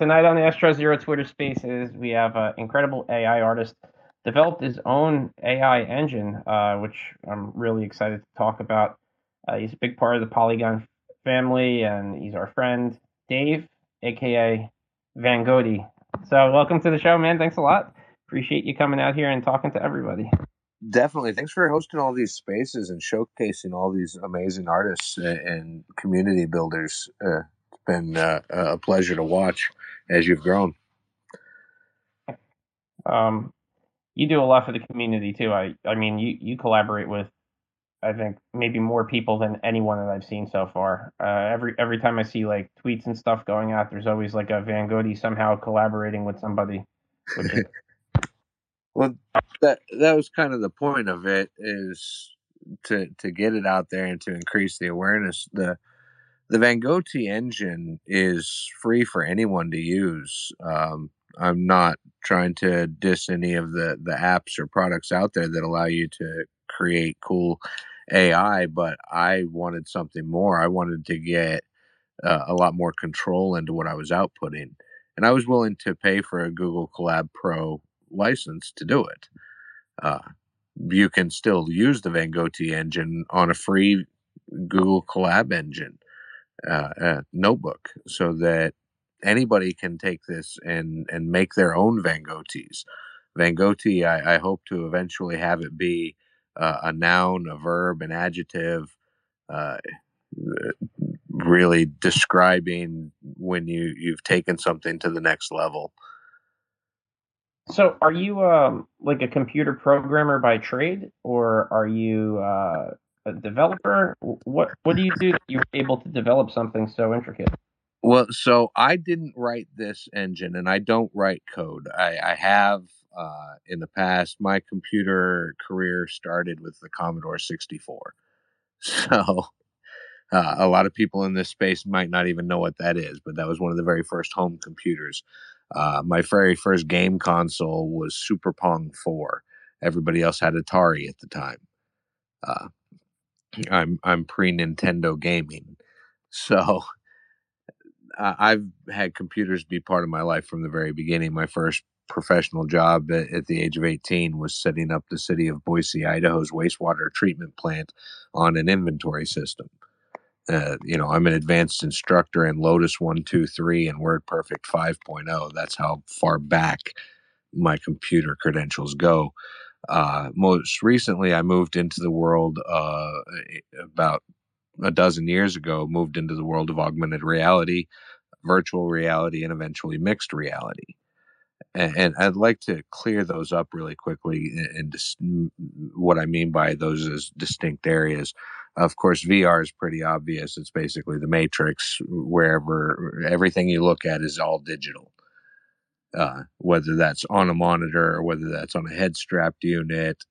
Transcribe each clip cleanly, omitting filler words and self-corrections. Tonight on the Astro Zero Twitter Spaces, we have an incredible AI artist developed his own AI engine, which I'm really excited to talk about. He's a big part of the Polygon family, and he's our friend, Dave, aka Van Goatee. So welcome to the show, man. Thanks a lot. Appreciate you coming out here and talking to everybody. Definitely. Thanks for hosting all these spaces and showcasing all these amazing artists and community builders. It's been a pleasure to watch as you've grown. You do a lot for the community too. I mean, you collaborate with, I think, maybe more people than anyone that I've seen so far. Every time I see like tweets and stuff going out, there's always like a Van Goatee somehow collaborating with somebody. Which is... Well, that was kind of the point of it, is to get it out there and to increase the awareness. The Van Goatee engine is free for anyone to use. I'm not trying to diss any of the apps or products out there that allow you to create cool AI, but I wanted something more. I wanted to get a lot more control into what I was outputting. And I was willing to pay for a Google Colab Pro license to do it. You can still use the Van Goatee engine on a free Google Colab engine. Notebook, so that anybody can take this and make their own Van Goatees. Van Goatee, I hope to eventually have it be a noun, a verb, an adjective, really describing when you've taken something to the next level. So are you like a computer programmer by trade, or are you a developer? What do you do that you're able to develop something so intricate? Well, so I didn't write this engine, and I don't write code. I have in the past. My computer career started with the Commodore 64. So a lot of people in this space might not even know what that is, but that was one of the very first home computers. My very first game console was Super Pong 4. Everybody else had Atari at the time. I'm pre-Nintendo gaming, so I've had computers be part of my life from the very beginning. My first professional job at the age of 18 was setting up the city of Boise, Idaho's wastewater treatment plant on an inventory system. I'm an advanced instructor in Lotus 123 and WordPerfect 5.0. That's how far back my computer credentials go. Most recently, I moved into the world about a dozen years ago, moved into the world of augmented reality, virtual reality, and eventually mixed reality. And I'd like to clear those up really quickly. And what I mean by those is distinct areas. Of course, VR is pretty obvious. It's basically the Matrix, wherever everything you look at is all digital. Whether that's on a monitor or whether that's on a head-strapped unit,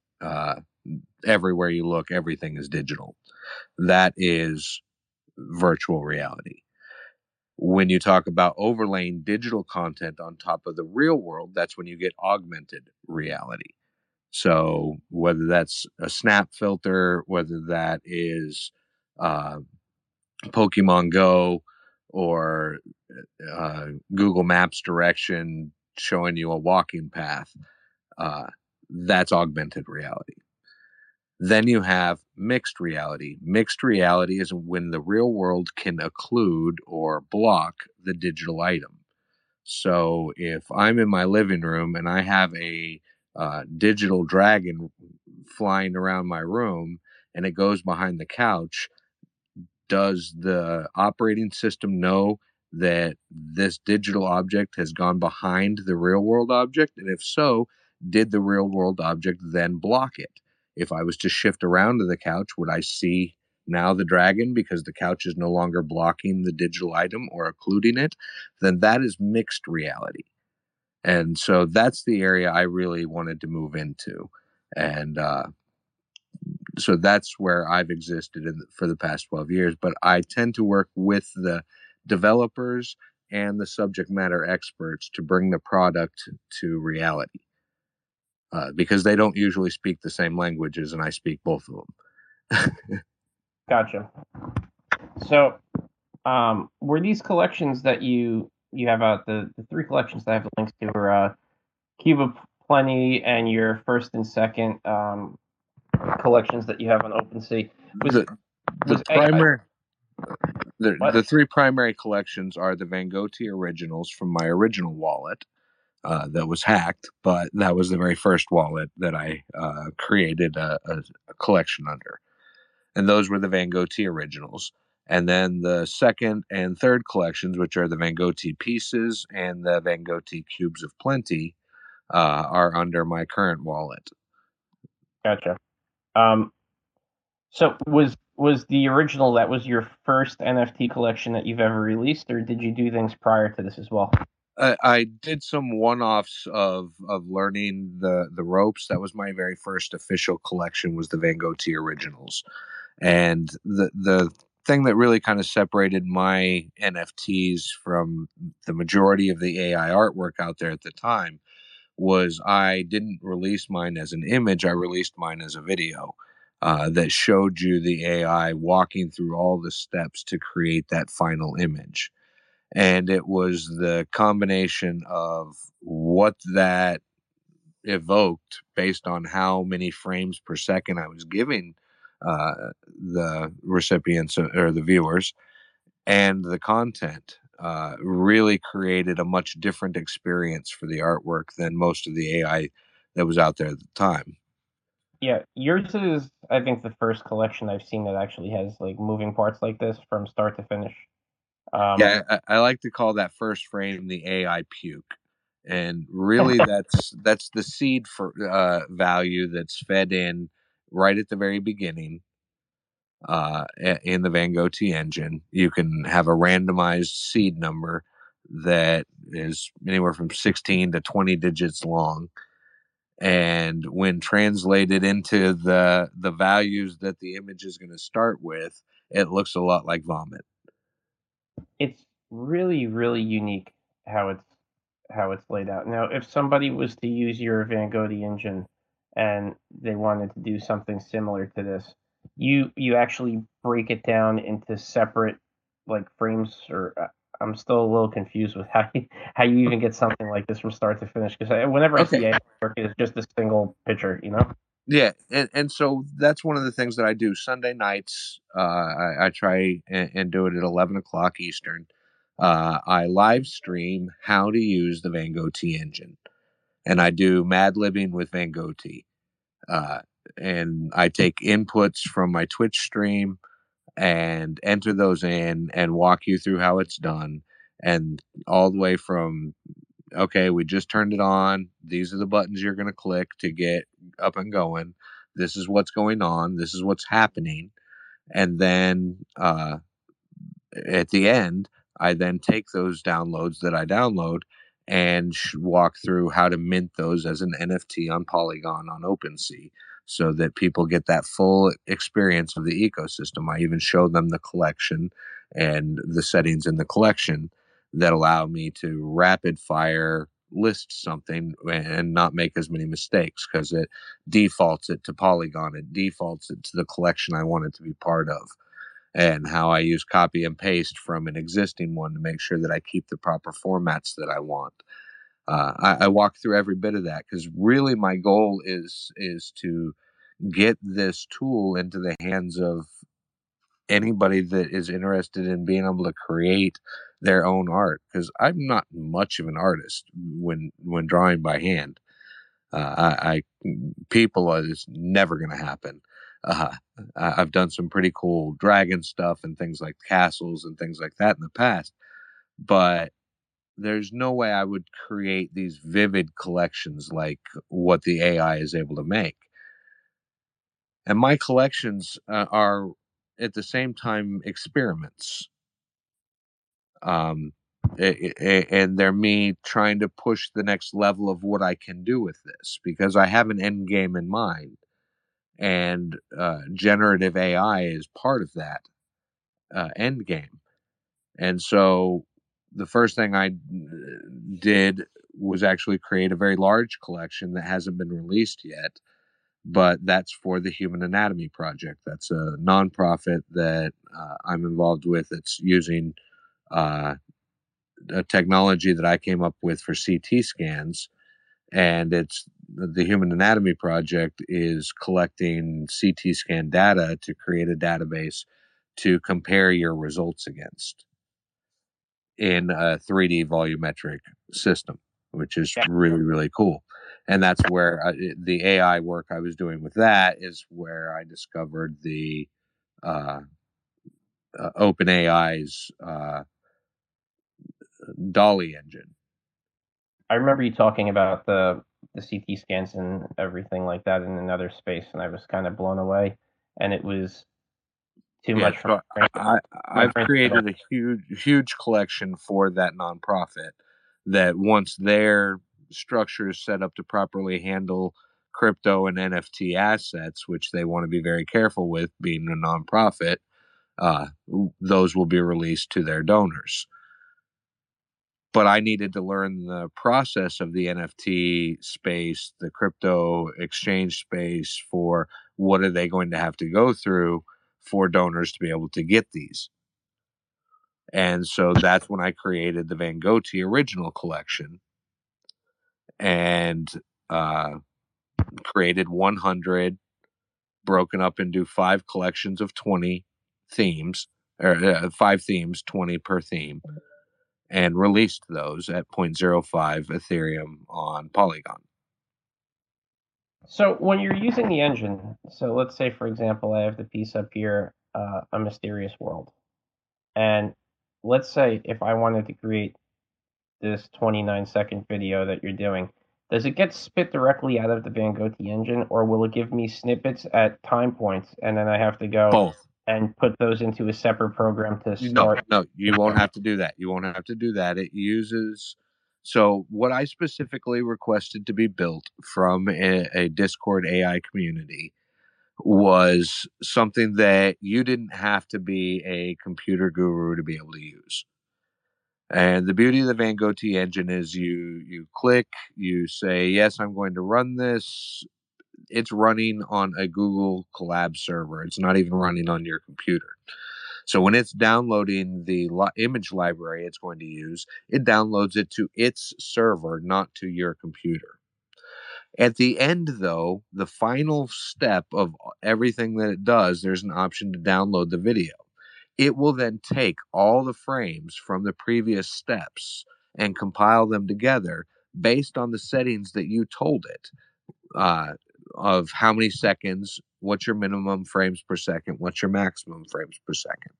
everywhere you look, everything is digital. That is virtual reality. When you talk about overlaying digital content on top of the real world, that's when you get augmented reality. So whether that's a snap filter, whether that is Pokemon Go, or Google Maps direction showing you a walking path, that's augmented reality. Then you have mixed reality. Mixed reality is when the real world can occlude or block the digital item. So if I'm in my living room and I have a digital dragon flying around my room and it goes behind the couch, does the operating system know that this digital object has gone behind the real world object? And if so, did the real world object then block it? If I was to shift around to the couch, would I see now the dragon because the couch is no longer blocking the digital item or occluding it? Then that is mixed reality. And so that's the area I really wanted to move into. And, so that's where I've existed for the past 12 years. But I tend to work with the developers and the subject matter experts to bring the product to reality, because they don't usually speak the same languages, and I speak both of them. Gotcha. So were these collections that you you have the three collections that I have the links to are Cube of Plenty and your first and second collections that you have on OpenSea. The three primary collections are the Van Goatee originals from my original wallet that was hacked, but that was the very first wallet that I created a collection under. And those were the Van Goatee originals. And then the second and third collections, which are the Van Goatee pieces and the Van Goatee Cubes of Plenty, are under my current wallet. Gotcha. So was the original, that was your first NFT collection that you've ever released, or did you do things prior to this as well? I did some one-offs of learning the ropes. That was my very first official collection, was the Van Goatee originals. And the thing that really kind of separated my NFTs from the majority of the AI artwork out there at the time was I didn't release mine as an image. I released mine as a video that showed you the AI walking through all the steps to create that final image. And it was the combination of what that evoked based on how many frames per second I was giving the recipients or the viewers, and the content really created a much different experience for the artwork than most of the AI that was out there at the time. Yeah, yours is, I think, the first collection I've seen that actually has like moving parts like this from start to finish. Yeah, I like to call that first frame the AI puke, and really that's the seed for value that's fed in right at the very beginning in the Van Goatee engine. You can have a randomized seed number that is anywhere from 16 to 20 digits long, and when translated into the values that the image is going to start with, it looks a lot like vomit. It's really, really unique how it's laid out. Now, if somebody was to use your Van Goatee engine and they wanted to do something similar to this, you actually break it down into separate like frames, or I'm still a little confused with how you even get something like this from start to finish, because whenever I see AI work, it's just a single picture, you know? Yeah, and so that's one of the things that I do Sunday nights. I try and do it at 11 o'clock Eastern. I live stream how to use the Van Goatee engine, and I do Mad Libbing with Van Goatee. And I take inputs from my Twitch stream and enter those in and walk you through how it's done, and all the way from, okay, we just turned it on, these are the buttons you're going to click to get up and going, this is what's going on, this is what's happening. And then at the end, I then take those downloads that I download and walk through how to mint those as an NFT on Polygon on OpenSea, so that people get that full experience of the ecosystem. I even show them the collection and the settings in the collection that allow me to rapid fire list something and not make as many mistakes, because it defaults it to Polygon, it defaults it to the collection I want it to be part of, and how I use copy and paste from an existing one to make sure that I keep the proper formats that I want. I walk through every bit of that, because really my goal is to get this tool into the hands of anybody that is interested in being able to create their own art, because I'm not much of an artist when drawing by hand. People is never going to happen. I've done some pretty cool dragon stuff and things like castles and things like that in the past, but there's no way I would create these vivid collections like what the AI is able to make. And my collections are at the same time experiments. And they're me trying to push the next level of what I can do with this, because I have an end game in mind, and generative AI is part of that end game. And so the first thing I did was actually create a very large collection that hasn't been released yet, but that's for the Human Anatomy Project. That's a nonprofit that I'm involved with. It's using a technology that I came up with for CT scans, and it's the Human Anatomy Project is collecting CT scan data to create a database to compare your results against in a 3D volumetric system, which is really, really cool. And that's where the AI work I was doing with that is where I discovered the OpenAI's DALL-E engine. I remember you talking about the CT scans and everything like that in another space, and I was kind of blown away. And it was too much. So I've created a huge collection for that nonprofit that once their structure is set up to properly handle crypto and NFT assets, which they want to be very careful with being a nonprofit, those will be released to their donors. But I needed to learn the process of the NFT space, the crypto exchange space, for what are they going to have to go through for donors to be able to get these. And so that's when I created the Van Goatee original collection and created 100, broken up into 5 collections of 20 themes, or 5 themes, 20 per theme, and released those at 0.05 Ethereum on Polygon. So when you're using the engine, so let's say, for example, I have the piece up here, A Mysterious World. And let's say if I wanted to create this 29-second video that you're doing, does it get spit directly out of the Van Goatee engine, or will it give me snippets at time points, and then I have to go... Both. And put those into a separate program to start? No, you won't have to do that. You won't have to do that. It uses... So what I specifically requested to be built from a Discord AI community was something that you didn't have to be a computer guru to be able to use. And the beauty of the Van Goatee engine is you click, you say, yes, I'm going to run this. It's running on a Google Colab server. It's not even running on your computer. So when it's downloading the image library it's going to use, it downloads it to its server, not to your computer. At the end, though, the final step of everything that it does, there's an option to download the video. It will then take all the frames from the previous steps and compile them together based on the settings that you told it. Of how many seconds, what's your minimum frames per second, what's your maximum frames per second.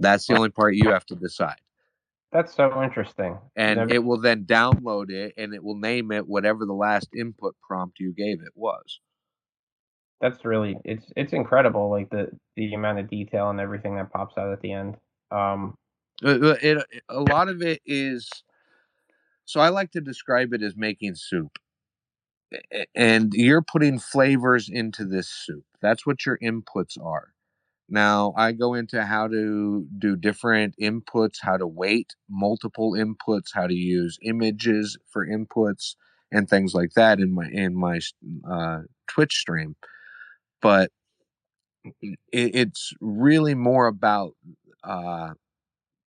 That's the only part you have to decide. That's so interesting. And it will then download it, and it will name it whatever the last input prompt you gave it was. That's really, it's incredible, like the amount of detail and everything that pops out at the end. A lot of it is, so I like to describe it as making soup. And you're putting flavors into this soup. That's what your inputs are. Now, I go into how to do different inputs, how to weight multiple inputs, how to use images for inputs, and things like that in my Twitch stream. But it's really more about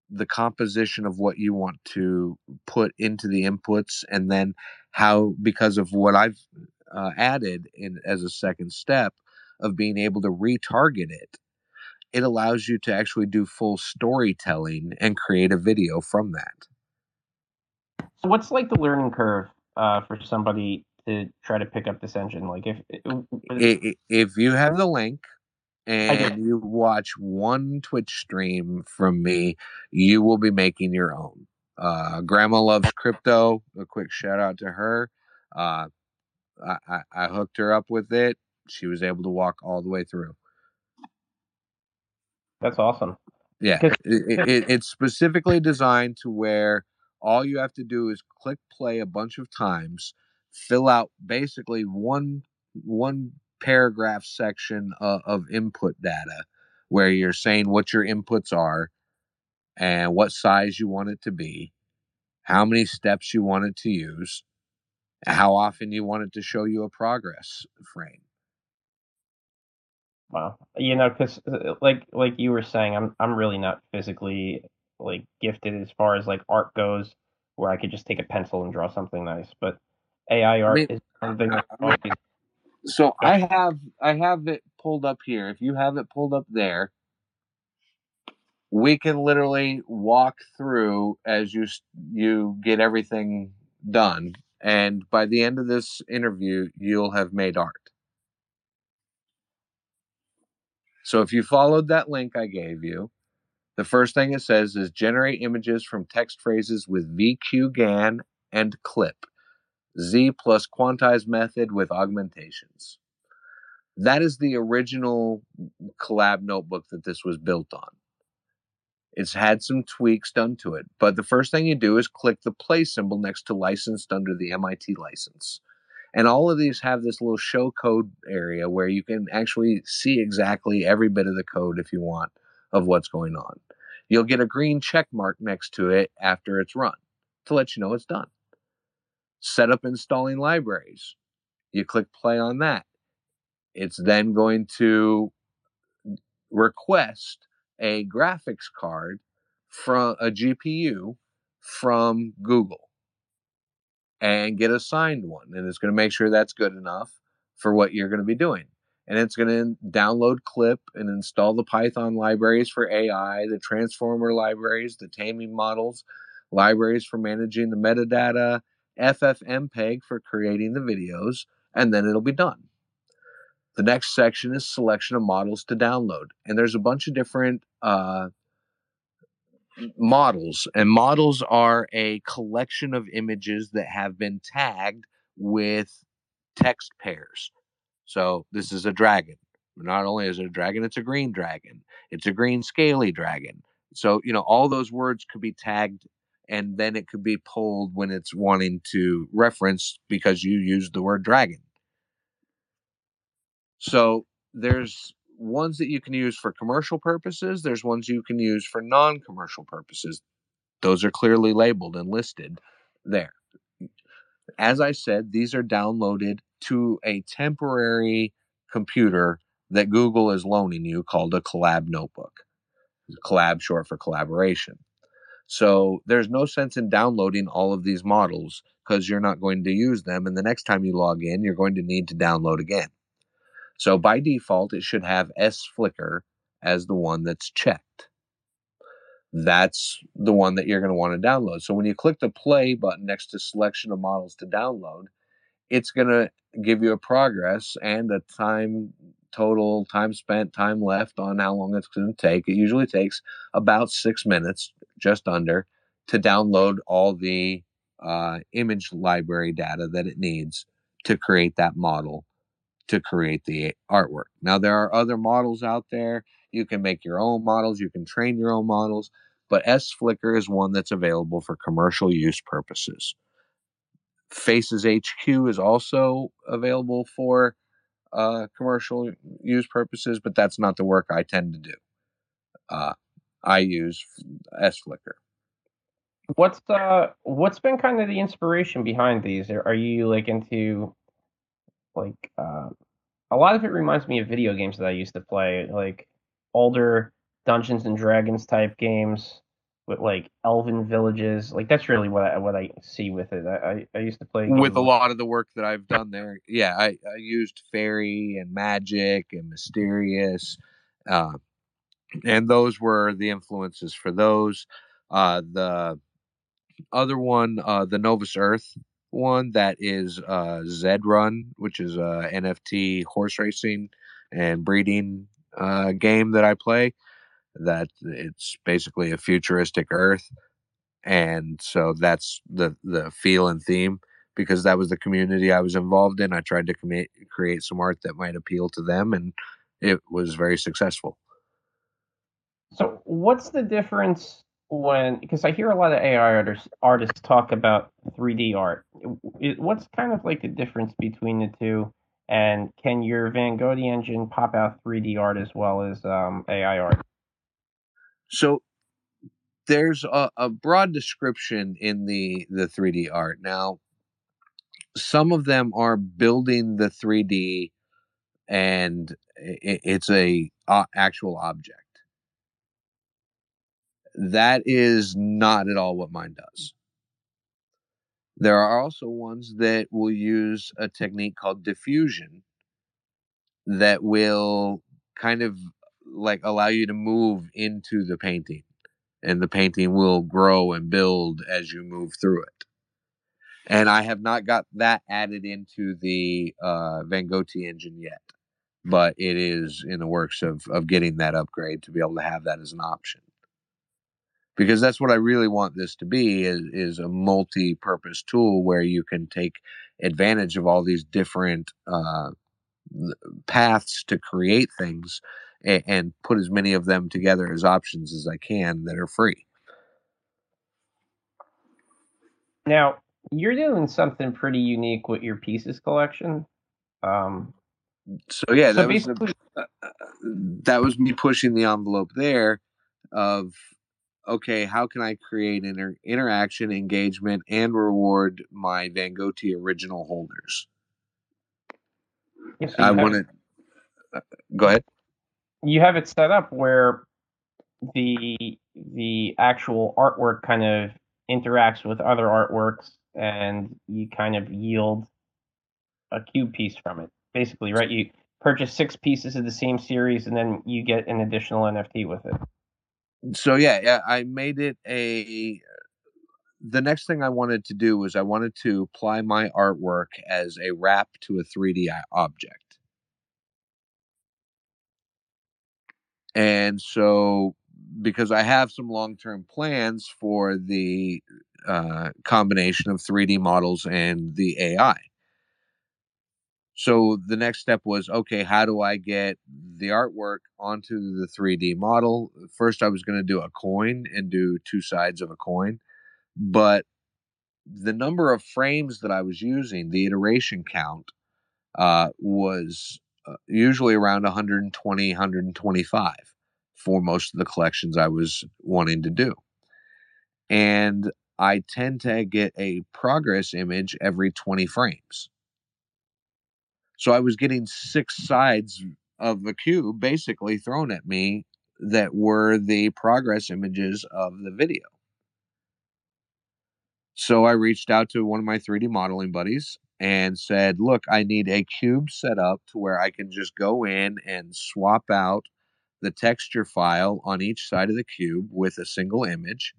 the composition of what you want to put into the inputs, and then how, because of what I've added in as a second step of being able to retarget it, it allows you to actually do full storytelling and create a video from that. So what's like the learning curve for somebody to try to pick up this engine? Like if you have the link and you watch one Twitch stream from me, you will be making your own. Grandma Loves Crypto, a quick shout out to her. I hooked her up with it. She was able to walk all the way through. That's awesome. Yeah, it's specifically designed to where all you have to do is click play a bunch of times, fill out basically one paragraph section of input data where you're saying what your inputs are, and what size you want it to be, how many steps you want it to use, how often you want it to show you a progress frame. Wow. You know, because like you were saying, I'm really not physically like gifted as far as like art goes, where I could just take a pencil and draw something nice. But AI art is something that's always... So I have it pulled up here. If you have it pulled up there, we can literally walk through as you get everything done. And by the end of this interview, you'll have made art. So if you followed that link I gave you, the first thing it says is generate images from text phrases with VQGAN and CLIP. Z plus quantized method with augmentations. That is the original Colab notebook that this was built on. It's had some tweaks done to it. But the first thing you do is click the play symbol next to licensed under the MIT license. And all of these have this little show code area where you can actually see exactly every bit of the code, if you want, of what's going on. You'll get a green check mark next to it after it's run to let you know it's done. Set up installing libraries. You click play on that. It's then going to request a graphics card from a GPU from Google and get assigned one. And it's going to make sure that's good enough for what you're going to be doing. And it's going to download CLIP and install the Python libraries for AI, the Transformer libraries, the Taming Models, libraries for managing the metadata, FFmpeg for creating the videos, and then it'll be done. The next section is selection of models to download. And there's a bunch of different models. And models are a collection of images that have been tagged with text pairs. So this is a dragon. Not only is it a dragon, it's a green dragon. It's a green scaly dragon. So, you know, all those words could be tagged, and then it could be pulled when it's wanting to reference because you used the word dragon. So there's ones that you can use for commercial purposes. There's ones you can use for non-commercial purposes. Those are clearly labeled and listed there. As I said, these are downloaded to a temporary computer that Google is loaning you called a Colab notebook. Colab, short for collaboration. So there's no sense in downloading all of these models because you're not going to use them. And the next time you log in, you're going to need to download again. So by default, it should have S-FLCKR as the one that's checked. That's the one that you're going to want to download. So when you click the play button next to selection of models to download, it's going to give you a progress and a time total, time spent, time left on how long it's going to take. It usually takes about 6 minutes, just under, to download all the image library data that it needs to create that model, to create the artwork. Now, there are other models out there. You can make your own models. You can train your own models. But S-FLCKR is one that's available for commercial use purposes. Faces HQ is also available for commercial use purposes, but that's not the work I tend to do. I use S-FLCKR. What's been kind of the inspiration behind these? Are you like into like a lot of it reminds me of video games that I used to play, like older Dungeons and Dragons type games with like elven villages. Like that's really what I see with it. I used to play with a lot of the work that I've done there. Yeah, I used fairy and magic and mysterious. And those were the influences for those. The other one, the Novus Earth one, that is Zed Run, which is a NFT horse racing and breeding game that I play. That it's basically a futuristic Earth. And so that's the feel and theme, because that was the community I was involved in. I tried to create some art that might appeal to them, and it was very successful. So what's the difference because I hear a lot of AI artists talk about 3D art. What's kind of like the difference between the two? And can your Van Goatee engine pop out 3D art as well as AI art? So there's a broad description in the 3D art. Now, some of them are building the 3D, and it's a actual object. That is not at all what mine does. There are also ones that will use a technique called diffusion that will kind of like allow you to move into the painting, and the painting will grow and build as you move through it. And I have not got that added into the Van Goatee engine yet, but it is in the works of getting that upgrade to be able to have that as an option. Because that's what I really want this to be, is a multi-purpose tool where you can take advantage of all these different paths to create things and put as many of them together as options as I can that are free. Now, you're doing something pretty unique with your pieces collection. So, yeah, so that was me pushing the envelope there of... okay, how can I create interaction, engagement, and reward my Van Goatee original holders? Yes, I want to go ahead. You have it set up where the actual artwork kind of interacts with other artworks, and you kind of yield a cube piece from it. Basically, right? You purchase 6 pieces of the same series, and then you get an additional NFT with it. So, yeah, I made it the next thing I wanted to do was I wanted to apply my artwork as a wrap to a 3D object. And so, because I have some long-term plans for the combination of 3D models and the AI. So the next step was, okay, how do I get the artwork onto the 3D model? First, I was going to do a coin and do 2 sides of a coin. But the number of frames that I was using, the iteration count, was usually around 120, 125 for most of the collections I was wanting to do. And I tend to get a progress image every 20 frames. So I was getting 6 sides of the cube basically thrown at me that were the progress images of the video. So I reached out to one of my 3D modeling buddies and said, look, I need a cube set up to where I can just go in and swap out the texture file on each side of the cube with a single image.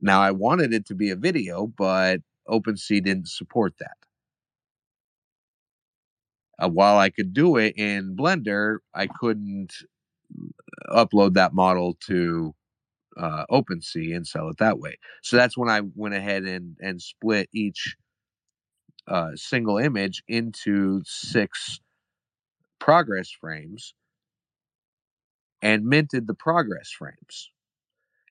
Now, I wanted it to be a video, but OpenSea didn't support that. While I could do it in Blender, I couldn't upload that model to OpenSea and sell it that way. So that's when I went ahead and split each single image into 6 progress frames and minted the progress frames.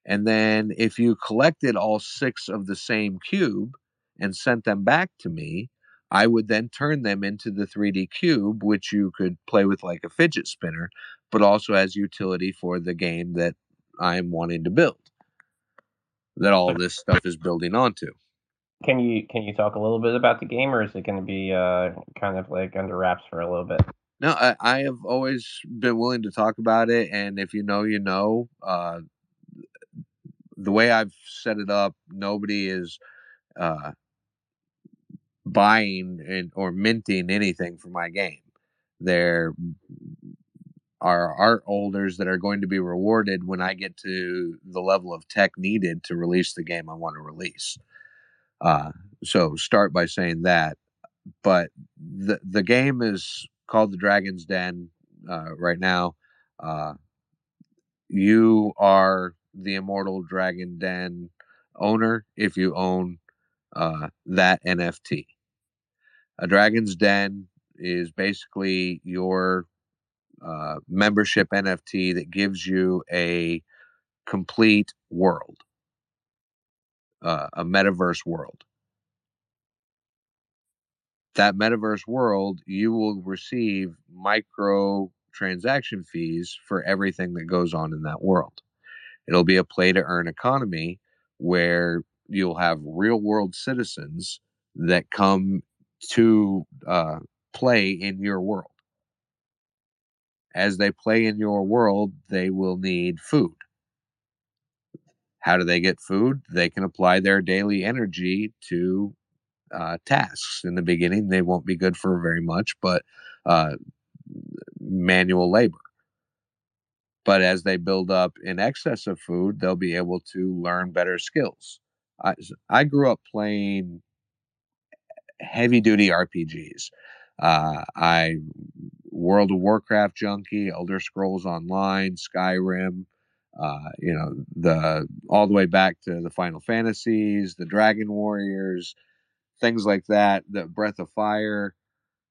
And then if you collected all 6 of the same cube and sent them back to me, I would then turn them into the 3D cube, which you could play with like a fidget spinner, but also has utility for the game that I'm wanting to build, that all this stuff is building onto. Can you talk a little bit about the game, or is it going to be kind of like under wraps for a little bit? No, I have always been willing to talk about it, and if you know, you know. The way I've set it up, nobody is... buying or minting anything for my game. There are art holders that are going to be rewarded when I get to the level of tech needed to release the game I want to release. So start by saying that. But the game is called The Dragon's Den right now. You are the immortal Dragon Den owner if you own that NFT. A Dragon's Den is basically your membership NFT that gives you a complete world, a metaverse world. That metaverse world, you will receive micro transaction fees for everything that goes on in that world. It'll be a play-to-earn economy where you'll have real-world citizens that come to play in your world. As they play in your world, they will need food. How do they get food? They can apply their daily energy to tasks. In the beginning, they won't be good for very much, but manual labor. But as they build up in excess of food, they'll be able to learn better skills. I grew up playing heavy-duty RPGs. I World of Warcraft junkie, Elder Scrolls Online, Skyrim, you know, all the way back to the Final Fantasies, the Dragon Warriors, things like that, the Breath of Fire,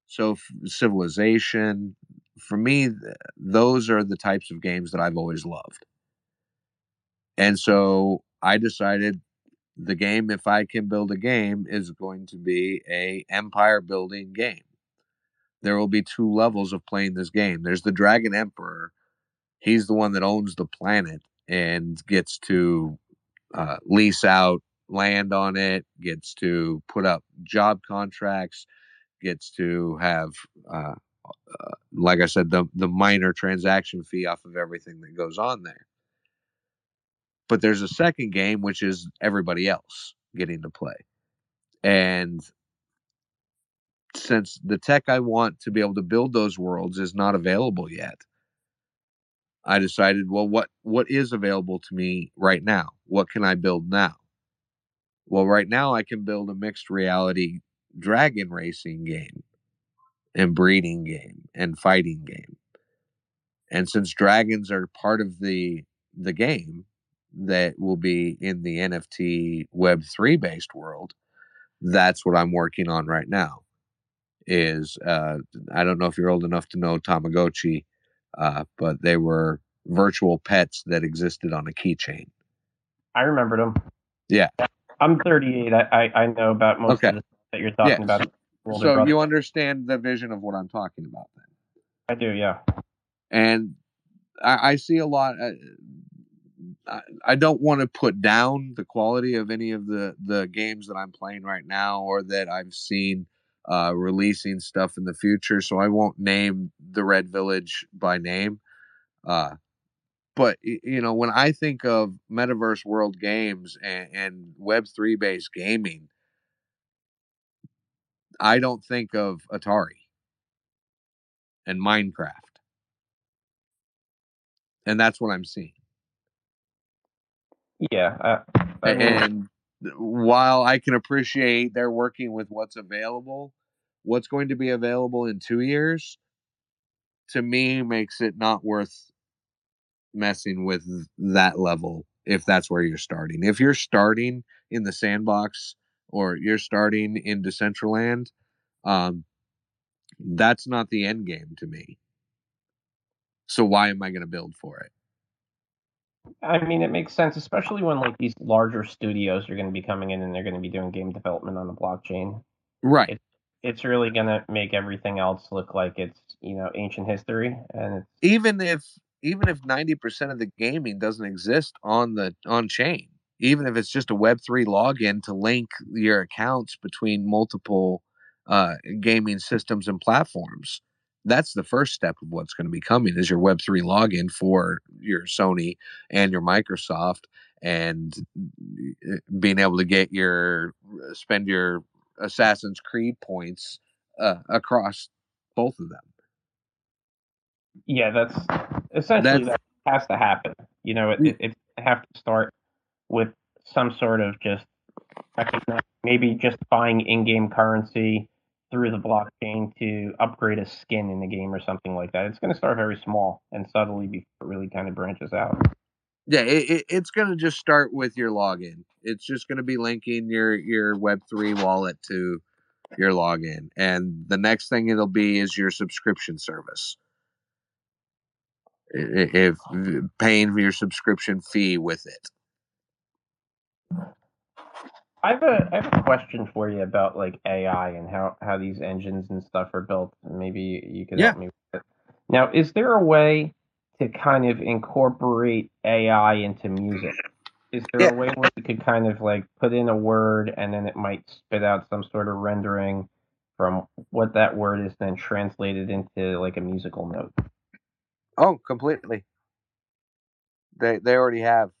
so Civilization. For me, those are the types of games that I've always loved. And so I decided the game, if I can build a game, is going to be a empire building game. There will be two levels of playing this game. There's the Dragon Emperor. He's the one that owns the planet and gets to lease out land on it, gets to put up job contracts, gets to have, like I said, the minor transaction fee off of everything that goes on there. But there's a second game, which is everybody else getting to play. And since the tech I want to be able to build those worlds is not available yet, I decided, well, what is available to me right now? What can I build now? Well, right now I can build a mixed reality dragon racing game and breeding game and fighting game. And since dragons are part of the game that will be in the NFT Web3 based world, that's what I'm working on right now. Is I don't know if you're old enough to know Tamagotchi, but they were virtual pets that existed on a keychain. I remembered them. Yeah. I'm 38. I know about most of the stuff that you're talking about. So you understand the vision of what I'm talking about then? I do, yeah. And I see a lot. I don't want to put down the quality of any of the games that I'm playing right now or that I've seen releasing stuff in the future, so I won't name the Red Village by name. But you know, when I think of metaverse world games and Web3 based gaming, I don't think of Atari and Minecraft, and that's what I'm seeing. Yeah, and while I can appreciate they're working with what's available, what's going to be available in 2 years, to me makes it not worth messing with that level if that's where you're starting. If you're starting in the sandbox or you're starting in Decentraland, that's not the end game to me. So why am I going to build for it? I mean, it makes sense, especially when like these larger studios are going to be coming in and they're going to be doing game development on the blockchain. Right. It's really going to make everything else look like it's, you know, ancient history. And it's... even if 90% of the gaming doesn't exist on the chain, even if it's just a Web3 login to link your accounts between multiple gaming systems and platforms. That's the first step of what's going to be coming is your Web3 login for your Sony and your Microsoft, and being able to get spend your Assassin's Creed points across both of them. Yeah, that's essentially that has to happen. You know, it have to start with some sort of maybe just buying in-game currency through the blockchain to upgrade a skin in the game or something like that. It's going to start very small and subtly before it really kind of branches out. Yeah, it's going to just start with your login. It's just going to be linking your Web3 wallet to your login. And the next thing it'll be is your subscription service. If paying for your subscription fee with it. I have a question for you about like AI and how these engines and stuff are built. Maybe you could help me with it. Now, is there a way to kind of incorporate AI into music? Is there a way where you could kind of like put in a word and then it might spit out some sort of rendering from what that word is, then translated into like a musical note? Oh, completely. They already have.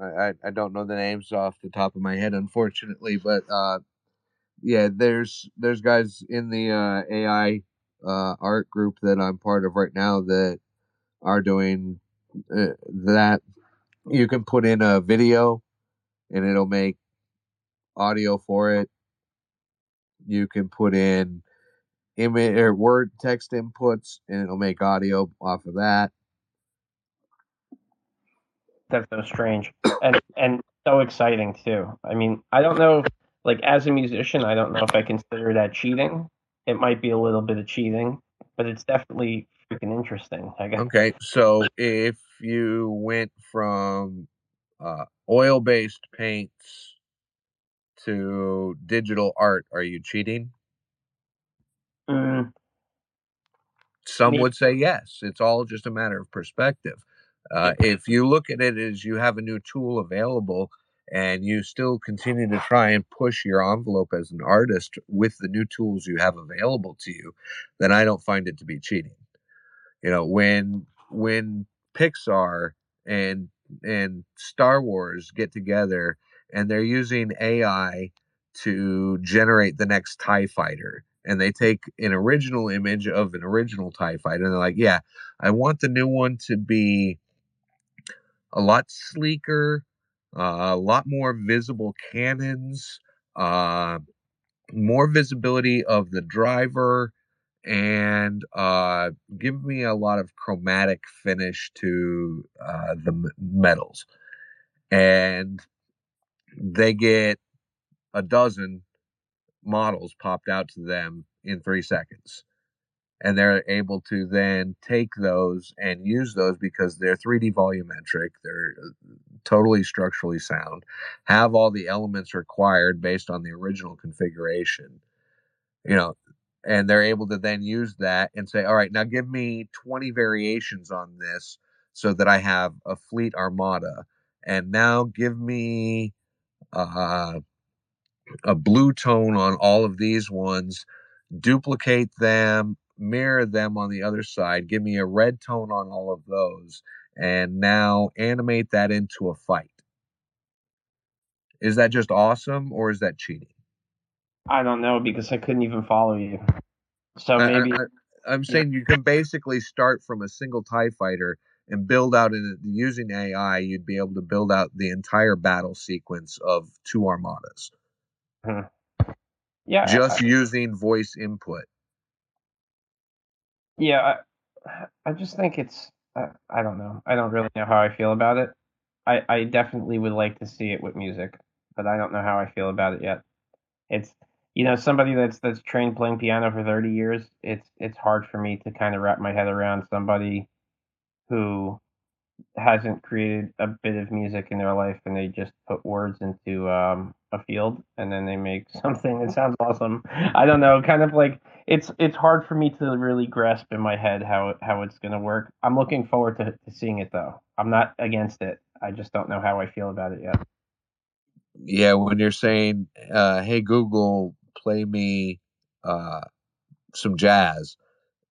I don't know the names off the top of my head, unfortunately, but yeah, there's guys in the AI art group that I'm part of right now that are doing that. You can put in a video and it'll make audio for it. You can put in image or word text inputs and it'll make audio off of that. That's so strange and so exciting too. I mean, I don't know, like as a musician, I don't know if I consider that cheating. It might be a little bit of cheating, but it's definitely freaking interesting, I guess. Okay, so if you went from oil-based paints to digital art, are you cheating? Some would say yes. It's all just a matter of perspective. If you look at it as you have a new tool available and you still continue to try and push your envelope as an artist with the new tools you have available to you, then I don't find it to be cheating. You know, when Pixar and Star Wars get together and they're using AI to generate the next TIE fighter, and they take an original image of an original TIE fighter, and they're like, yeah, I want the new one to be a lot sleeker, a lot more visible cannons, more visibility of the driver, and give me a lot of chromatic finish to the metals. And they get a dozen models popped out to them in 3 seconds. And they're able to then take those and use those because they're 3D volumetric, they're totally structurally sound, have all the elements required based on the original configuration, you know, and they're able to then use that and say, all right, now give me 20 variations on this so that I have a fleet armada. And now give me a blue tone on all of these ones, duplicate them, mirror them on the other side, give me a red tone on all of those, and now animate that into a fight. Is that just awesome, or is that cheating? I don't know, because I couldn't even follow you. So maybe I'm saying you can basically start from a single TIE fighter and build out, using AI, you'd be able to build out the entire battle sequence of 2 armadas. Yeah, just using voice input. Yeah, I just think it's I don't know. I don't really know how I feel about it. I definitely would like to see it with music, but I don't know how I feel about it yet. It's, you know, somebody that's trained playing piano for 30 years, it's hard for me to kind of wrap my head around somebody who hasn't created a bit of music in their life and they just put words into a field and then they make something that sounds awesome. I don't know, kind of like it's hard for me to really grasp in my head how it's going to work. I'm looking forward to seeing it though. I'm not against it. I just don't know how I feel about it yet. Yeah, when you're saying, hey Google, play me some jazz,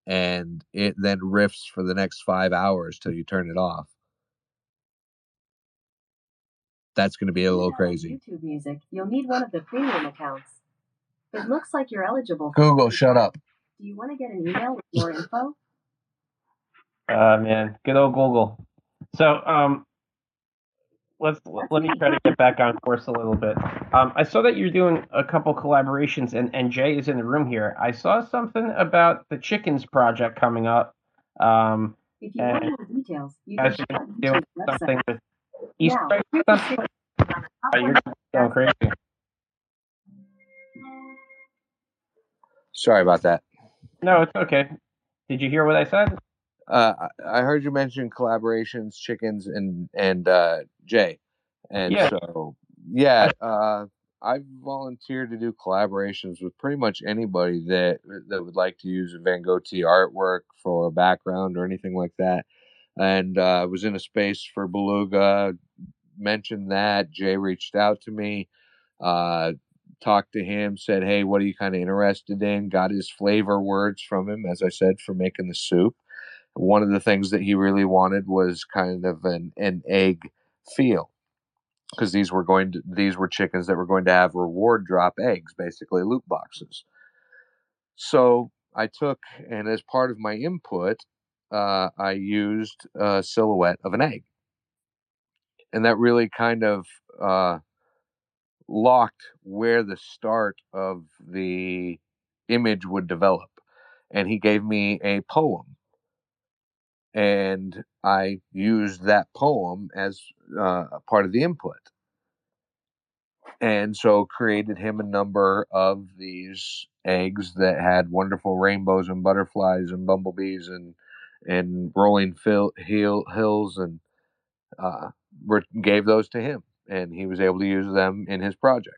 and it then riffs for the next 5 hours till you turn it off. That's going to be a little crazy. YouTube Music, you'll need one of the premium accounts. It looks like you're eligible. Google, shut up. Do you want to get an email with more info? Man, good old Google. So, let me try to get back on course a little bit. I saw that you're doing a couple collaborations, and Jay is in the room here. I saw something about the Chickens project coming up. If you want more details, you guys are doing something with Easter egg or something. Oh, you're going crazy. Sorry about that. No, it's okay. Did you hear what I said? I heard you mention collaborations, Chickens, and Jay, and yeah. So yeah, I've volunteered to do collaborations with pretty much anybody that would like to use a Van Goatee artwork for a background or anything like that. And I was in a space for Beluga, mentioned that Jay reached out to me, talked to him, said, "Hey, what are you kind of interested in?" Got his flavor words from him, as I said, for making the soup. One of the things that he really wanted was kind of an egg feel. because these were chickens that were going to have reward drop eggs, basically loot boxes. So I took, and as part of my input, I used a silhouette of an egg. And that really kind of locked where the start of the image would develop. And he gave me a poem. And I used that poem as part of the input. And so created him a number of these eggs that had wonderful rainbows and butterflies and bumblebees and rolling hills, and gave those to him. And he was able to use them in his project.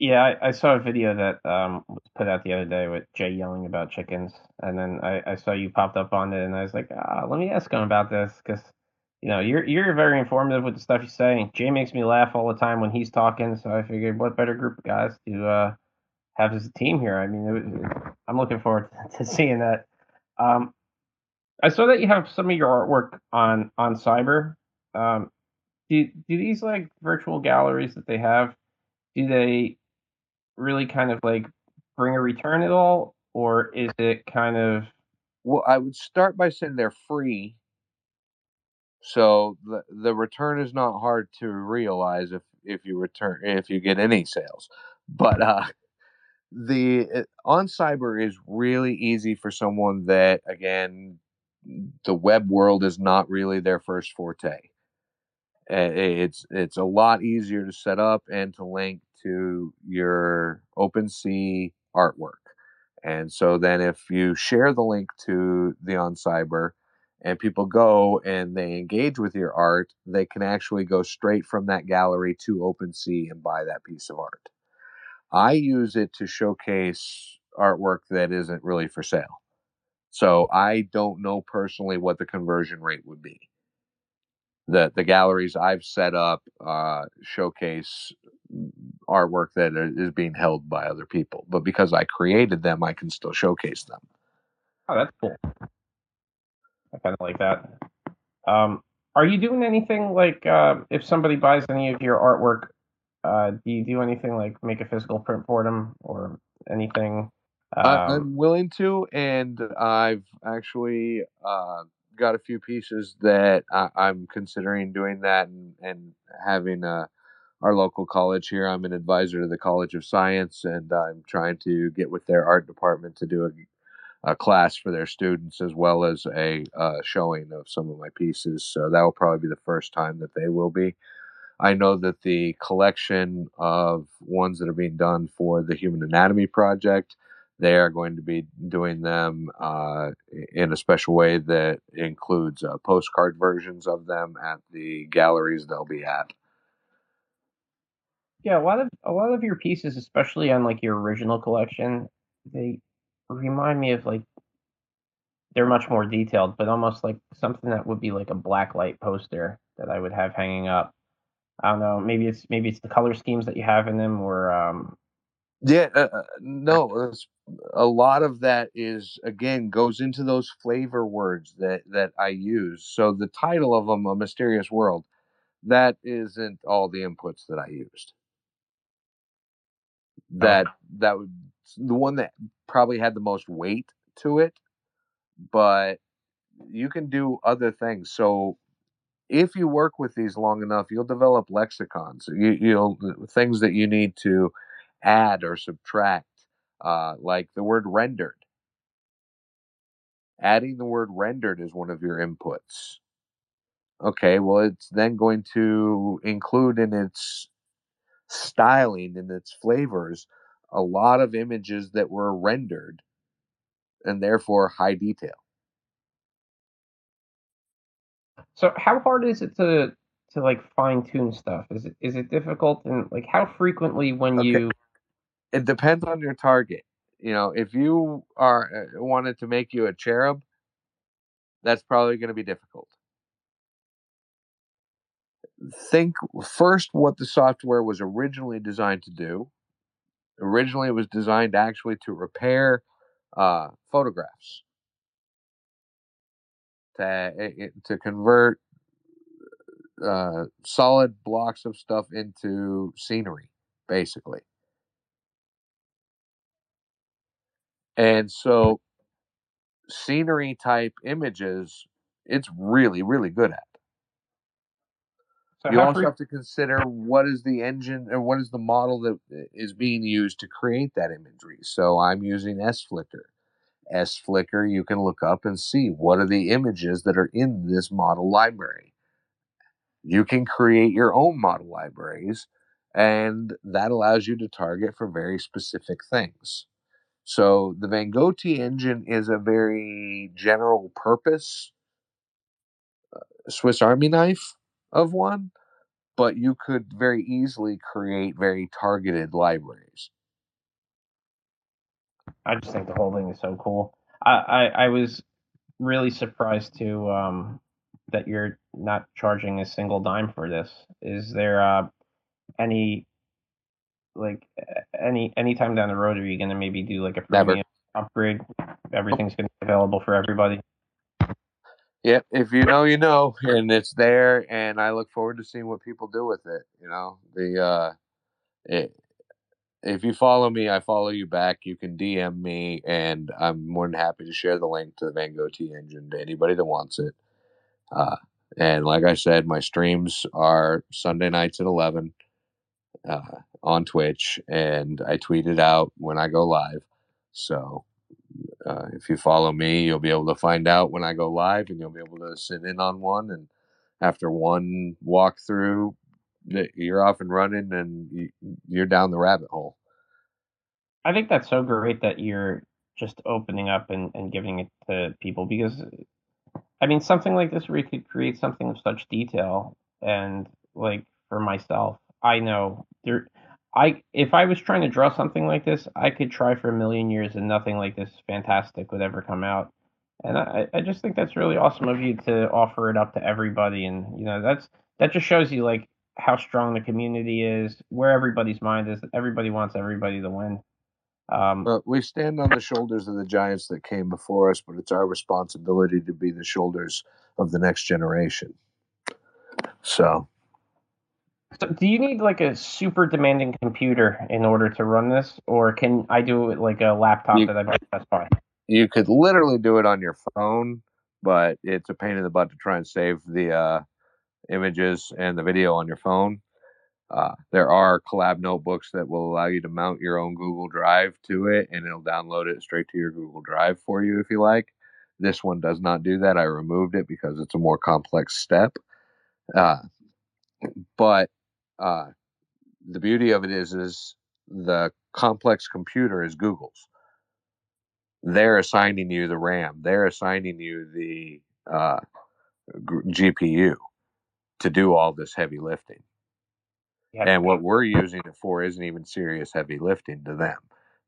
Yeah, I saw a video that was put out the other day with Jay yelling about chickens, and then I saw you popped up on it, and I was like, let me ask him about this, because you know you're very informative with the stuff you say. Jay makes me laugh all the time when he's talking, so I figured what better group of guys to have as a team here. I mean, I'm looking forward to seeing that. I saw that you have some of your artwork on Cyber. Do these like virtual galleries that they have? Do they really kind of like bring a return at all, or is it kind of? Well, I would start by saying they're free, so the return is not hard to realize if you get any sales. But the OnCyber is really easy for someone that, again, the web world is not really their first forte. It's a lot easier to set up and to link to your OpenSea artwork. And so then if you share the link to the OnCyber and people go and they engage with your art, they can actually go straight from that gallery to OpenSea and buy that piece of art. I use it to showcase artwork that isn't really for sale. So I don't know personally what the conversion rate would be. The galleries I've set up showcase artwork that is being held by other people. But because I created them, I can still showcase them. Oh, that's cool. I kind of like that. Are you doing anything like if somebody buys any of your artwork, do you do anything like make a physical print for them or anything? I'm willing to, and I've actually... got a few pieces that I'm considering doing that, and having our local college here. I'm an advisor to the College of Science, and I'm trying to get with their art department to do a class for their students, as well as a showing of some of my pieces. So that will probably be the first time that they will be. I know that the collection of ones that are being done for the Human Anatomy Project, they are going to be doing them in a special way that includes postcard versions of them at the galleries they'll be at. Yeah, a lot of your pieces, especially on like your original collection, they remind me of like they're much more detailed, but almost like something that would be like a blacklight poster that I would have hanging up. I don't know, maybe it's the color schemes that you have in them, or yeah, no, a lot of that is, again, goes into those flavor words that I use. So the title of them, A Mysterious World, that isn't all the inputs that I used. That was the one that probably had the most weight to it, but you can do other things. So if you work with these long enough, you'll develop lexicons, you'll things that you need to add or subtract, like the word rendered. Adding the word rendered is one of your inputs. Okay, well, it's then going to include in its styling and its flavors a lot of images that were rendered and therefore high detail. So how hard is it to like fine tune stuff? Is it difficult? And like how frequently when you... It depends on your target. You know, if you are wanted to make you a cherub, that's probably going to be difficult. Think first what the software was originally designed to do. Originally, it was designed actually to repair photographs, to convert solid blocks of stuff into scenery, basically. And so scenery type images, it's really, really good at. So you also have to consider what is the engine or what is the model that is being used to create that imagery. So I'm using S-FLCKR. S-FLCKR, you can look up and see what are the images that are in this model library. You can create your own model libraries, and that allows you to target for very specific things. So the Van Goatee engine is a very general purpose Swiss Army knife of one, but you could very easily create very targeted libraries. I just think the whole thing is so cool. I was really surprised to that you're not charging a single dime for this. Is there any time down the road are you going to maybe do like a premium upgrade? Everything's going to be available for everybody. Yeah, if you know, you know, and it's there, and I look forward to seeing what people do with it. You know, if you follow me, I follow you back. You can DM me, and I'm more than happy to share the link to the Van Goatee engine to anybody that wants it. And like I said, my streams are Sunday nights at 11 on Twitch, and I tweet it out when I go live. So if you follow me, you'll be able to find out when I go live, and you'll be able to sit in on one. And after one walkthrough, you're off and running, and you're down the rabbit hole. I think that's so great that you're just opening up and giving it to people, because, I mean, something like this where you could create something of such detail, and, like, for myself, I know if I was trying to draw something like this, I could try for a million years and nothing like this fantastic would ever come out. And I just think that's really awesome of you to offer it up to everybody. And, you know, that just shows you, like, how strong the community is, where everybody's mind is. Everybody wants everybody to win. But we stand on the shoulders of the giants that came before us, but it's our responsibility to be the shoulders of the next generation. So do you need like a super demanding computer in order to run this, or can I do it like a laptop that I bought at Best Buy? You could literally do it on your phone, but it's a pain in the butt to try and save the images and the video on your phone. There are Colab notebooks that will allow you to mount your own Google Drive to it, and it'll download it straight to your Google Drive for you if you like. This one does not do that. I removed it because it's a more complex step. But the beauty of it is the complex computer is Google's. They're assigning you the RAM. They're assigning you the GPU to do all this heavy lifting. Yeah. And what we're using it for isn't even serious heavy lifting to them.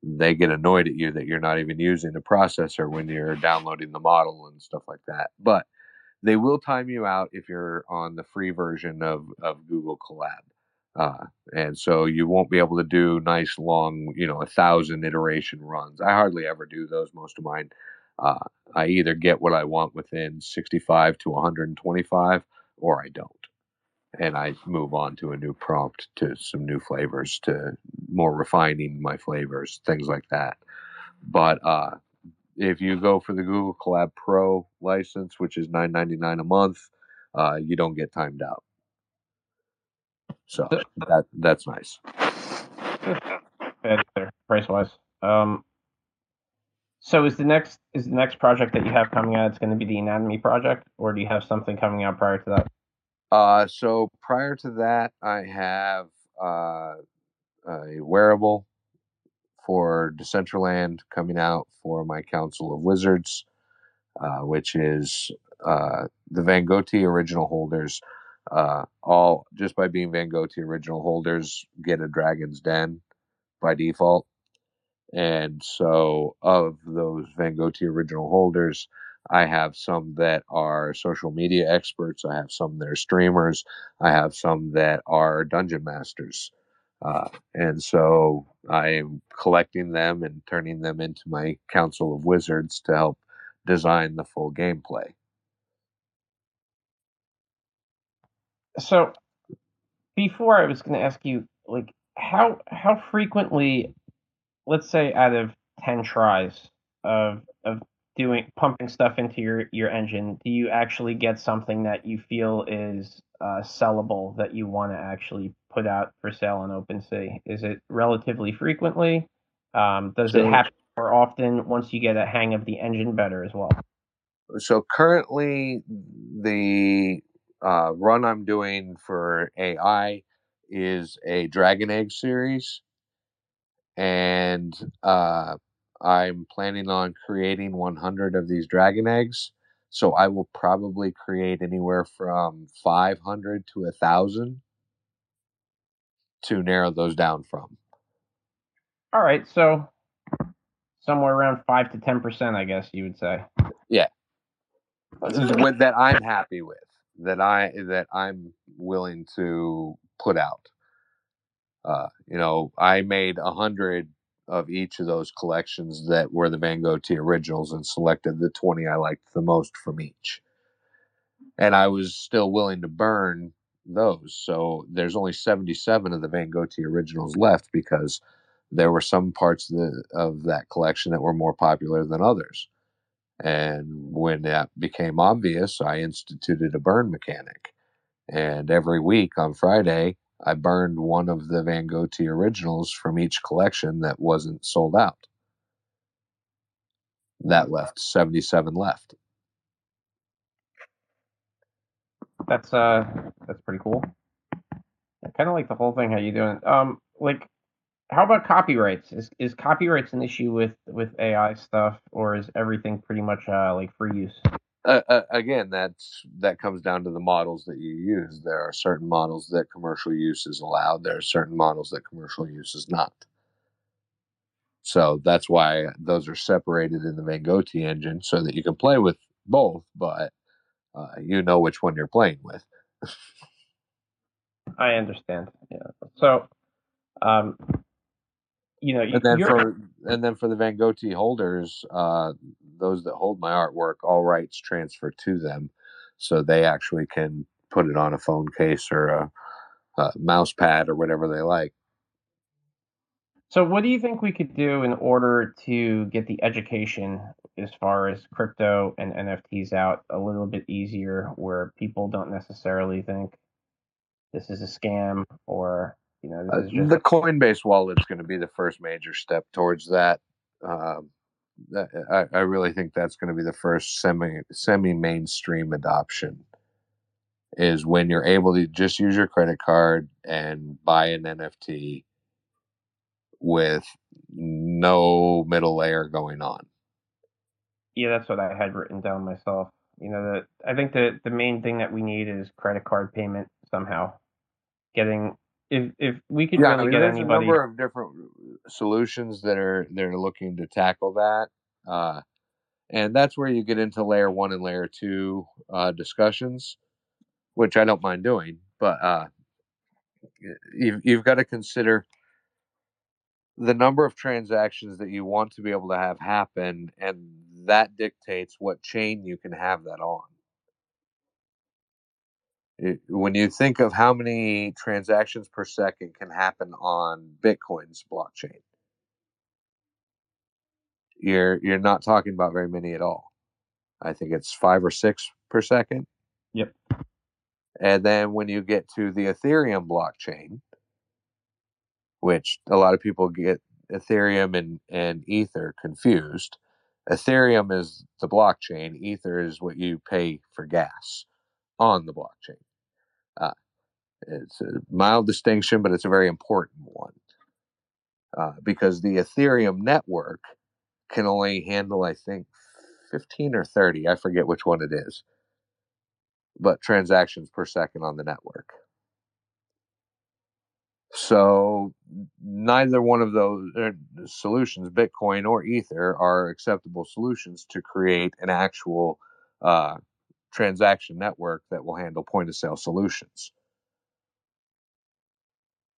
They get annoyed at you that you're not even using the processor when you're downloading the model and stuff like that. But they will time you out if you're on the free version of Google Colab. And so you won't be able to do nice long, 1,000 iteration runs. I hardly ever do those. Most of mine, I either get what I want within 65 to 125, or I don't. And I move on to a new prompt, to some new flavors, to more refining my flavors, things like that. But if you go for the Google Colab Pro license, which is $9.99 a month, you don't get timed out. So that's nice. Price-wise. So is the next project that you have coming out, it's going to be the Anatomy Project, or do you have something coming out prior to that? So prior to that, I have a wearable for Decentraland coming out for my Council of Wizards, which is the Van Goatee original holders. All just by being Van Goatee original holders get a Dragon's Den by default. And so of those Van Goatee original holders, I have some that are social media experts. I have some that are streamers. I have some that are dungeon masters. And so I am collecting them and turning them into my Council of Wizards to help design the full gameplay. So before I was going to ask you, like, how frequently, let's say out of 10 tries of doing pumping stuff into your engine, do you actually get something that you feel is sellable that you want to actually put out for sale on OpenSea? Is it relatively frequently? Does it happen more often once you get a hang of the engine better as well? So currently, the run I'm doing for AI is a Dragon Egg series, and I'm planning on creating 100 of these Dragon Eggs. So I will probably create anywhere from 500 to 1,000 to narrow those down from. All right. So somewhere around 5 to 10%, I guess you would say. Yeah. That I'm happy with, that I'm willing to put out. You know, I made 100 of each of those collections that were the Van Goatee originals and selected the 20 I liked the most from each. And I was still willing to burn those. So there's only 77 of the Van Goatee originals left because there were some parts of that collection that were more popular than others. And when that became obvious, I instituted a burn mechanic. And every week on Friday, I burned one of the Van Goatee originals from each collection that wasn't sold out. That left 77 left. That's pretty cool. I kind of like the whole thing. How you doing? Like, how about copyrights? Is copyrights an issue with AI stuff, or is everything pretty much like free use? Again, that comes down to the models that you use. There are certain models that commercial use is allowed. There are certain models that commercial use is not. So that's why those are separated in the Van Goatee engine so that you can play with both, but you know which one you're playing with. I understand. Yeah. So, you know, and then for the Van Goatee holders, those that hold my artwork, all rights transfer to them, so they actually can put it on a phone case or a mouse pad or whatever they like. So what do you think we could do in order to get the education as far as crypto and NFTs out a little bit easier, where people don't necessarily think this is a scam, or, you know, this is just the Coinbase wallet is going to be the first major step towards that. I really think that's going to be the first semi-mainstream adoption, is when you're able to just use your credit card and buy an NFT with no middle layer going on. Yeah, that's what I had written down myself. You know, I think the main thing that we need is credit card payment somehow. If we could really get anybody, there's a number of different solutions that are looking to tackle that, and that's where you get into layer one and layer two discussions, which I don't mind doing. But you've got to consider the number of transactions that you want to be able to have happen, and that dictates what chain you can have that on. When you think of how many transactions per second can happen on Bitcoin's blockchain, you're not talking about very many at all. I think it's 5 or 6 per second. Yep. And then when you get to the Ethereum blockchain, which a lot of people get Ethereum and Ether confused. Ethereum is the blockchain. Ether is what you pay for gas on the blockchain. It's a mild distinction, but it's a very important one, because the Ethereum network can only handle, I think, 15 or 30, I forget which one it is, but transactions per second on the network. So neither one of those solutions, Bitcoin or Ether, are acceptable solutions to create an actual transaction network that will handle point of sale solutions.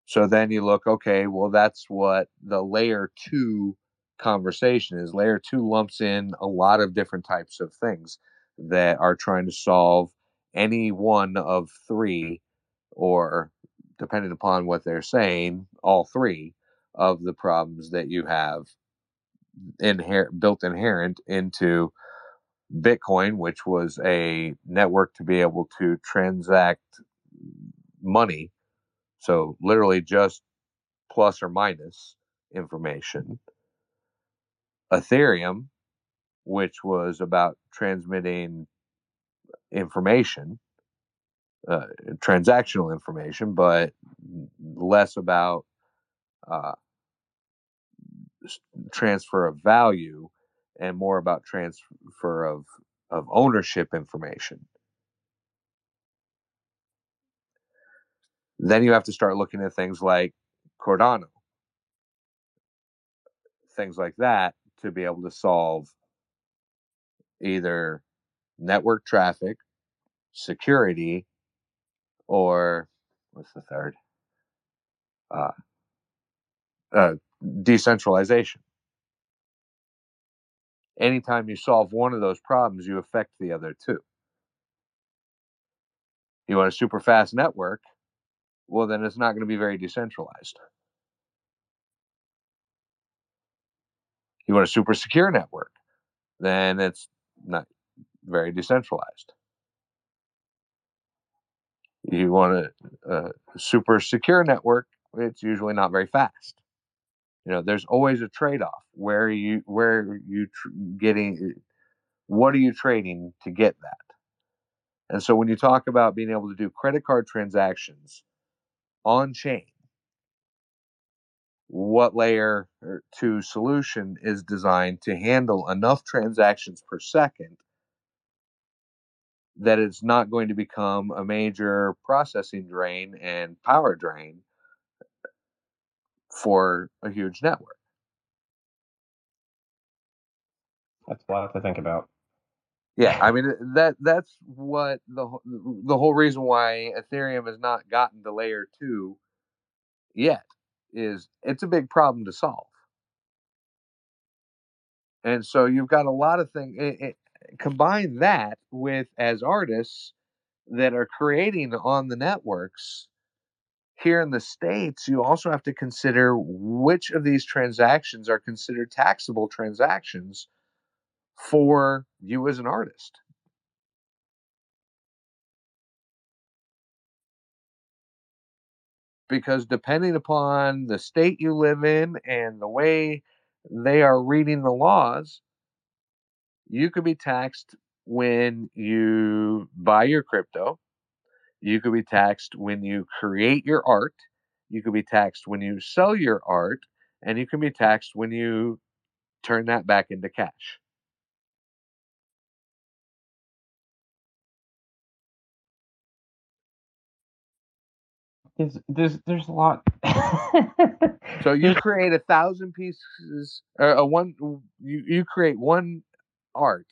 So then you look, okay, well, that's what the layer two conversation is. Layer two lumps in a lot of different types of things that are trying to solve any one of three or, depending upon what they're saying, all three of the problems that you have inherent into Bitcoin, which was a network to be able to transact money. So literally just plus or minus information. Ethereum, which was about transmitting information, transactional information, but less about transfer of value and more about transfer of ownership information. Then you have to start looking at things like Cardano, things like that, to be able to solve either network traffic, security, or what's the third? Decentralization. Anytime you solve one of those problems, you affect the other two. You want a super fast network? Well, then it's not going to be very decentralized. You want a super secure network? Then it's not very decentralized. You want a super secure network? It's usually not very fast. You know, there's always a trade-off. What are you trading to get that? And so when you talk about being able to do credit card transactions on chain, what layer 2 solution is designed to handle enough transactions per second that it's not going to become a major processing drain and power drain for a huge network? That's a lot to think about. Yeah, I mean, that's what the whole reason why Ethereum has not gotten to layer 2 yet is it's a big problem to solve. And so you've got a lot of things. Combine that with, as artists that are creating on the networks here in the States, you also have to consider which of these transactions are considered taxable transactions for you as an artist. Because depending upon the state you live in and the way they are reading the laws, you could be taxed when you buy your crypto. You could be taxed when you create your art. You could be taxed when you sell your art. And you can be taxed when you turn that back into cash. There's a lot. So you create 1,000 pieces, or you create one art,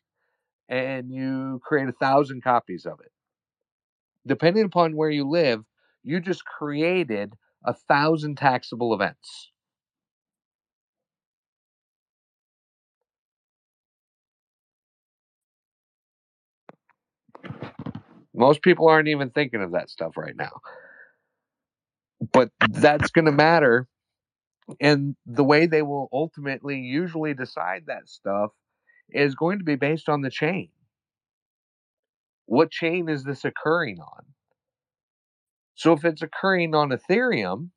and you create 1,000 copies of it. Depending upon where you live, you just created 1,000 taxable events. Most people aren't even thinking of that stuff right now. But that's going to matter. And the way they will ultimately usually decide that stuff is going to be based on the chain. What chain is this occurring on? So if it's occurring on Ethereum,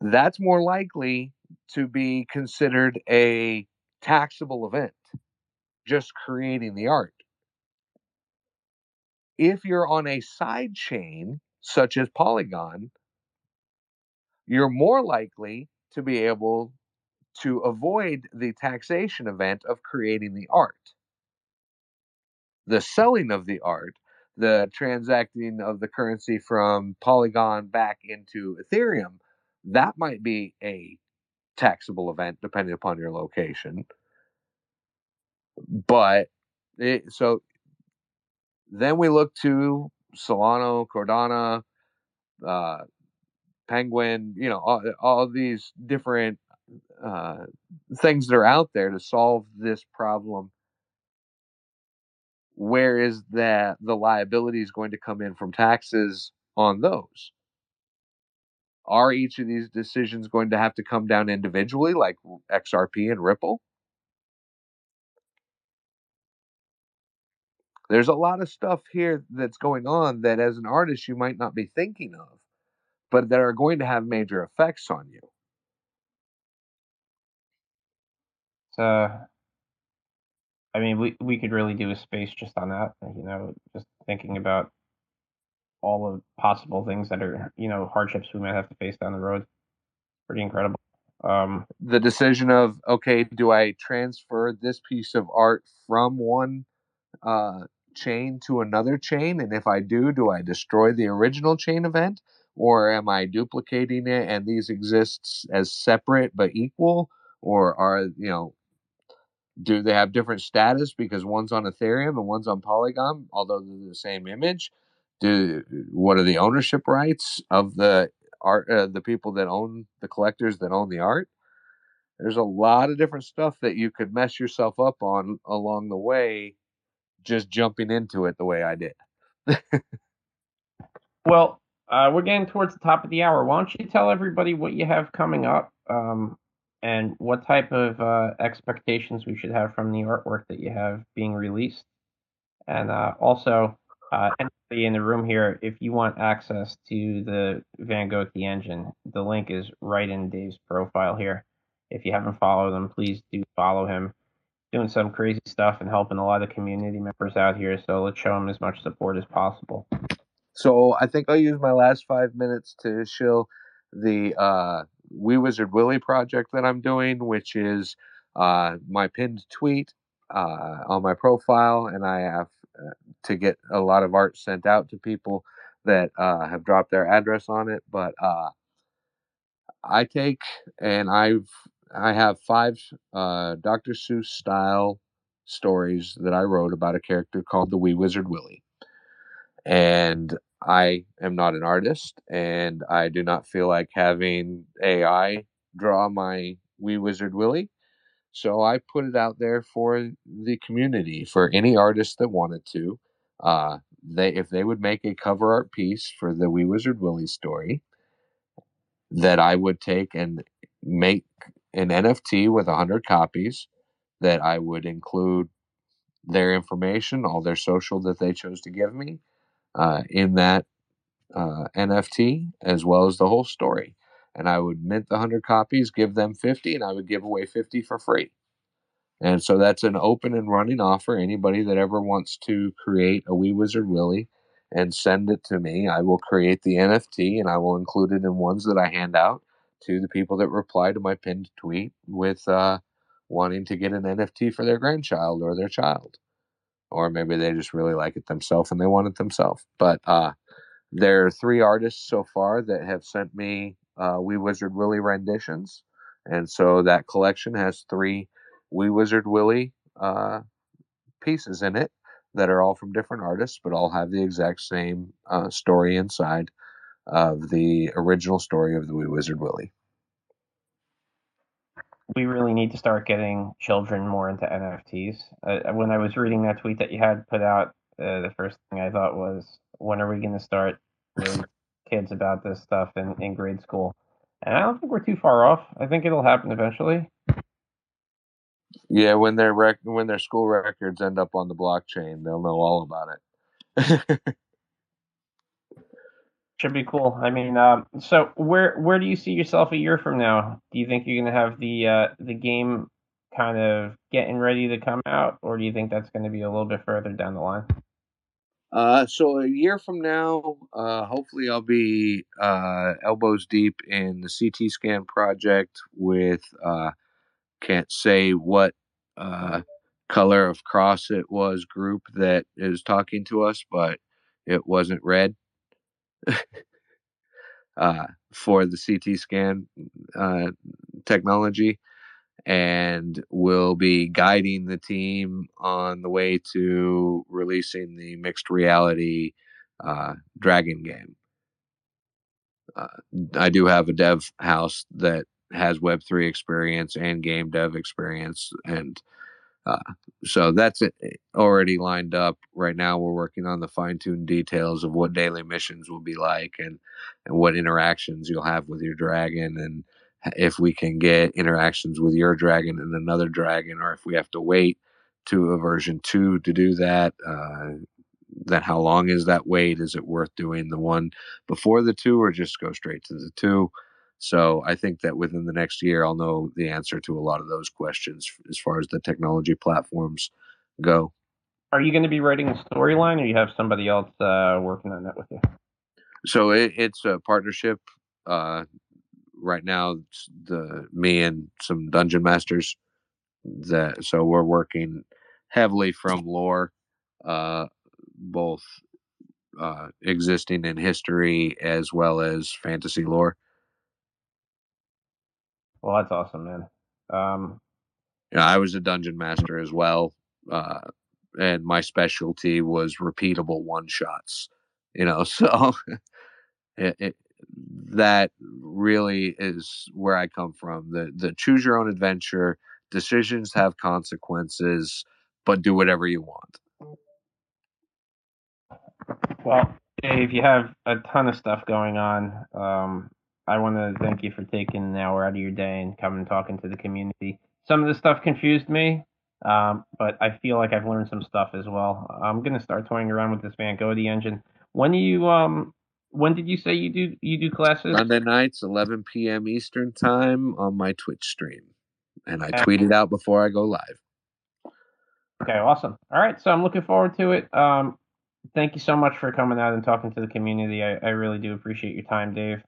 that's more likely to be considered a taxable event, just creating the art. If you're on a side chain, such as Polygon, you're more likely to be able to avoid the taxation event of creating the art, the selling of the art, the transacting of the currency from Polygon back into Ethereum. That might be a taxable event depending upon your location. But so then we look to Solana, Cardano, Penguin, you know, all these different things that are out there to solve this problem. where is that the liability is going to come in from taxes on those? Are each of these decisions going to have to come down individually, like XRP and Ripple? There's a lot of stuff here that's going on that as an artist you might not be thinking of, but that are going to have major effects on you. So, I mean, we could really do a space just on that, you know, just thinking about all of possible things that are, you know, hardships we might have to face down the road. Pretty incredible. The decision of, okay, do I transfer this piece of art from one chain to another chain, and if I do, do I destroy the original chain event, or am I duplicating it and these exist as separate but equal, or are, you know, do they have different status because one's on Ethereum and one's on Polygon, although they're the same image? What are the ownership rights of the art, the people that own, the collectors that own the art? There's a lot of different stuff that you could mess yourself up on along the way, just jumping into it the way I did. Well, we're getting towards the top of the hour. Why don't you tell everybody what you have coming up, and what type of expectations we should have from the artwork that you have being released? And also, anybody in the room here, if you want access to the Van Goatee engine, the link is right in Dave's profile here. If you haven't followed him, please do follow him. Doing some crazy stuff and helping a lot of community members out here. So let's show them as much support as possible. So I think I'll use my last 5 minutes to show the Wee Wizard Willie project that I'm doing, which is my pinned tweet on my profile. And I have to get a lot of art sent out to people that have dropped their address on it. But I take, and I have 5 Dr. Seuss style stories that I wrote about a character called the Wee Wizard Willie. And I am not an artist, and I do not feel like having AI draw my Wee Wizard Willie. So I put it out there for the community, for any artist that wanted to. If they would make a cover art piece for the Wee Wizard Willie story, that I would take and make an NFT with 100 copies, that I would include their information, all their social that they chose to give me in that NFT, as well as the whole story. And I would mint the 100 copies, give them 50, and I would give away 50 for free. And so that's an open and running offer. Anybody that ever wants to create a Wee Wizard Willie and send it to me, I will create the NFT, and I will include it in ones that I hand out to the people that reply to my pinned tweet with wanting to get an NFT for their grandchild or their child. Or maybe they just really like it themselves and they want it themselves. But there are 3 artists so far that have sent me Wee Wizard Willie renditions. And so that collection has 3 Wee Wizard Willie pieces in it that are all from different artists, but all have the exact same story inside of the original story of the Wee Wizard Willie. We really need to start getting children more into NFTs. When I was reading that tweet that you had put out, the first thing I thought was, when are we going to start telling kids about this stuff in grade school? And I don't think we're too far off. I think it'll happen eventually. Yeah, when their school records end up on the blockchain, they'll know all about it. Should be cool. I mean, so where do you see yourself a year from now? Do you think you're going to have the game kind of getting ready to come out, or do you think that's going to be a little bit further down the line? So a year from now, hopefully I'll be elbows deep in the CT scan project with can't say what color of cross it was group that is talking to us, but it wasn't red. For the CT scan technology, and will be guiding the team on the way to releasing the mixed reality dragon game. I do have a dev house that has Web3 experience and game dev experience, and So that's it, already lined up. Right now we're working on the fine-tuned details of what daily missions will be like and what interactions you'll have with your dragon, and if we can get interactions with your dragon and another dragon, or if we have to wait to a version 2 to do that, then how long is that wait? Is it worth doing the one before the 2 or just go straight to the 2? So I think that within the next year, I'll know the answer to a lot of those questions as far as the technology platforms go. Are you going to be writing a storyline, or you have somebody else working on that with you? So it's a partnership. Right now, it's me and some dungeon masters. So we're working heavily from lore, both existing in history as well as fantasy lore. Well, that's awesome, man. Yeah, I was a dungeon master as well, and my specialty was repeatable one-shots. So that really is where I come from. The choose-your-own adventure, decisions have consequences, but do whatever you want. Well, Dave, you have a ton of stuff going on. I want to thank you for taking an hour out of your day and coming and talking to the community. Some of the stuff confused me, but I feel like I've learned some stuff as well. I'm going to start toying around with this Van Goatee engine. When did you say you do classes? Sunday nights, 11 p.m. Eastern time on my Twitch stream. And I tweet it out before I go live. Okay, awesome. All right, so I'm looking forward to it. Thank you so much for coming out and talking to the community. I really do appreciate your time, Dave.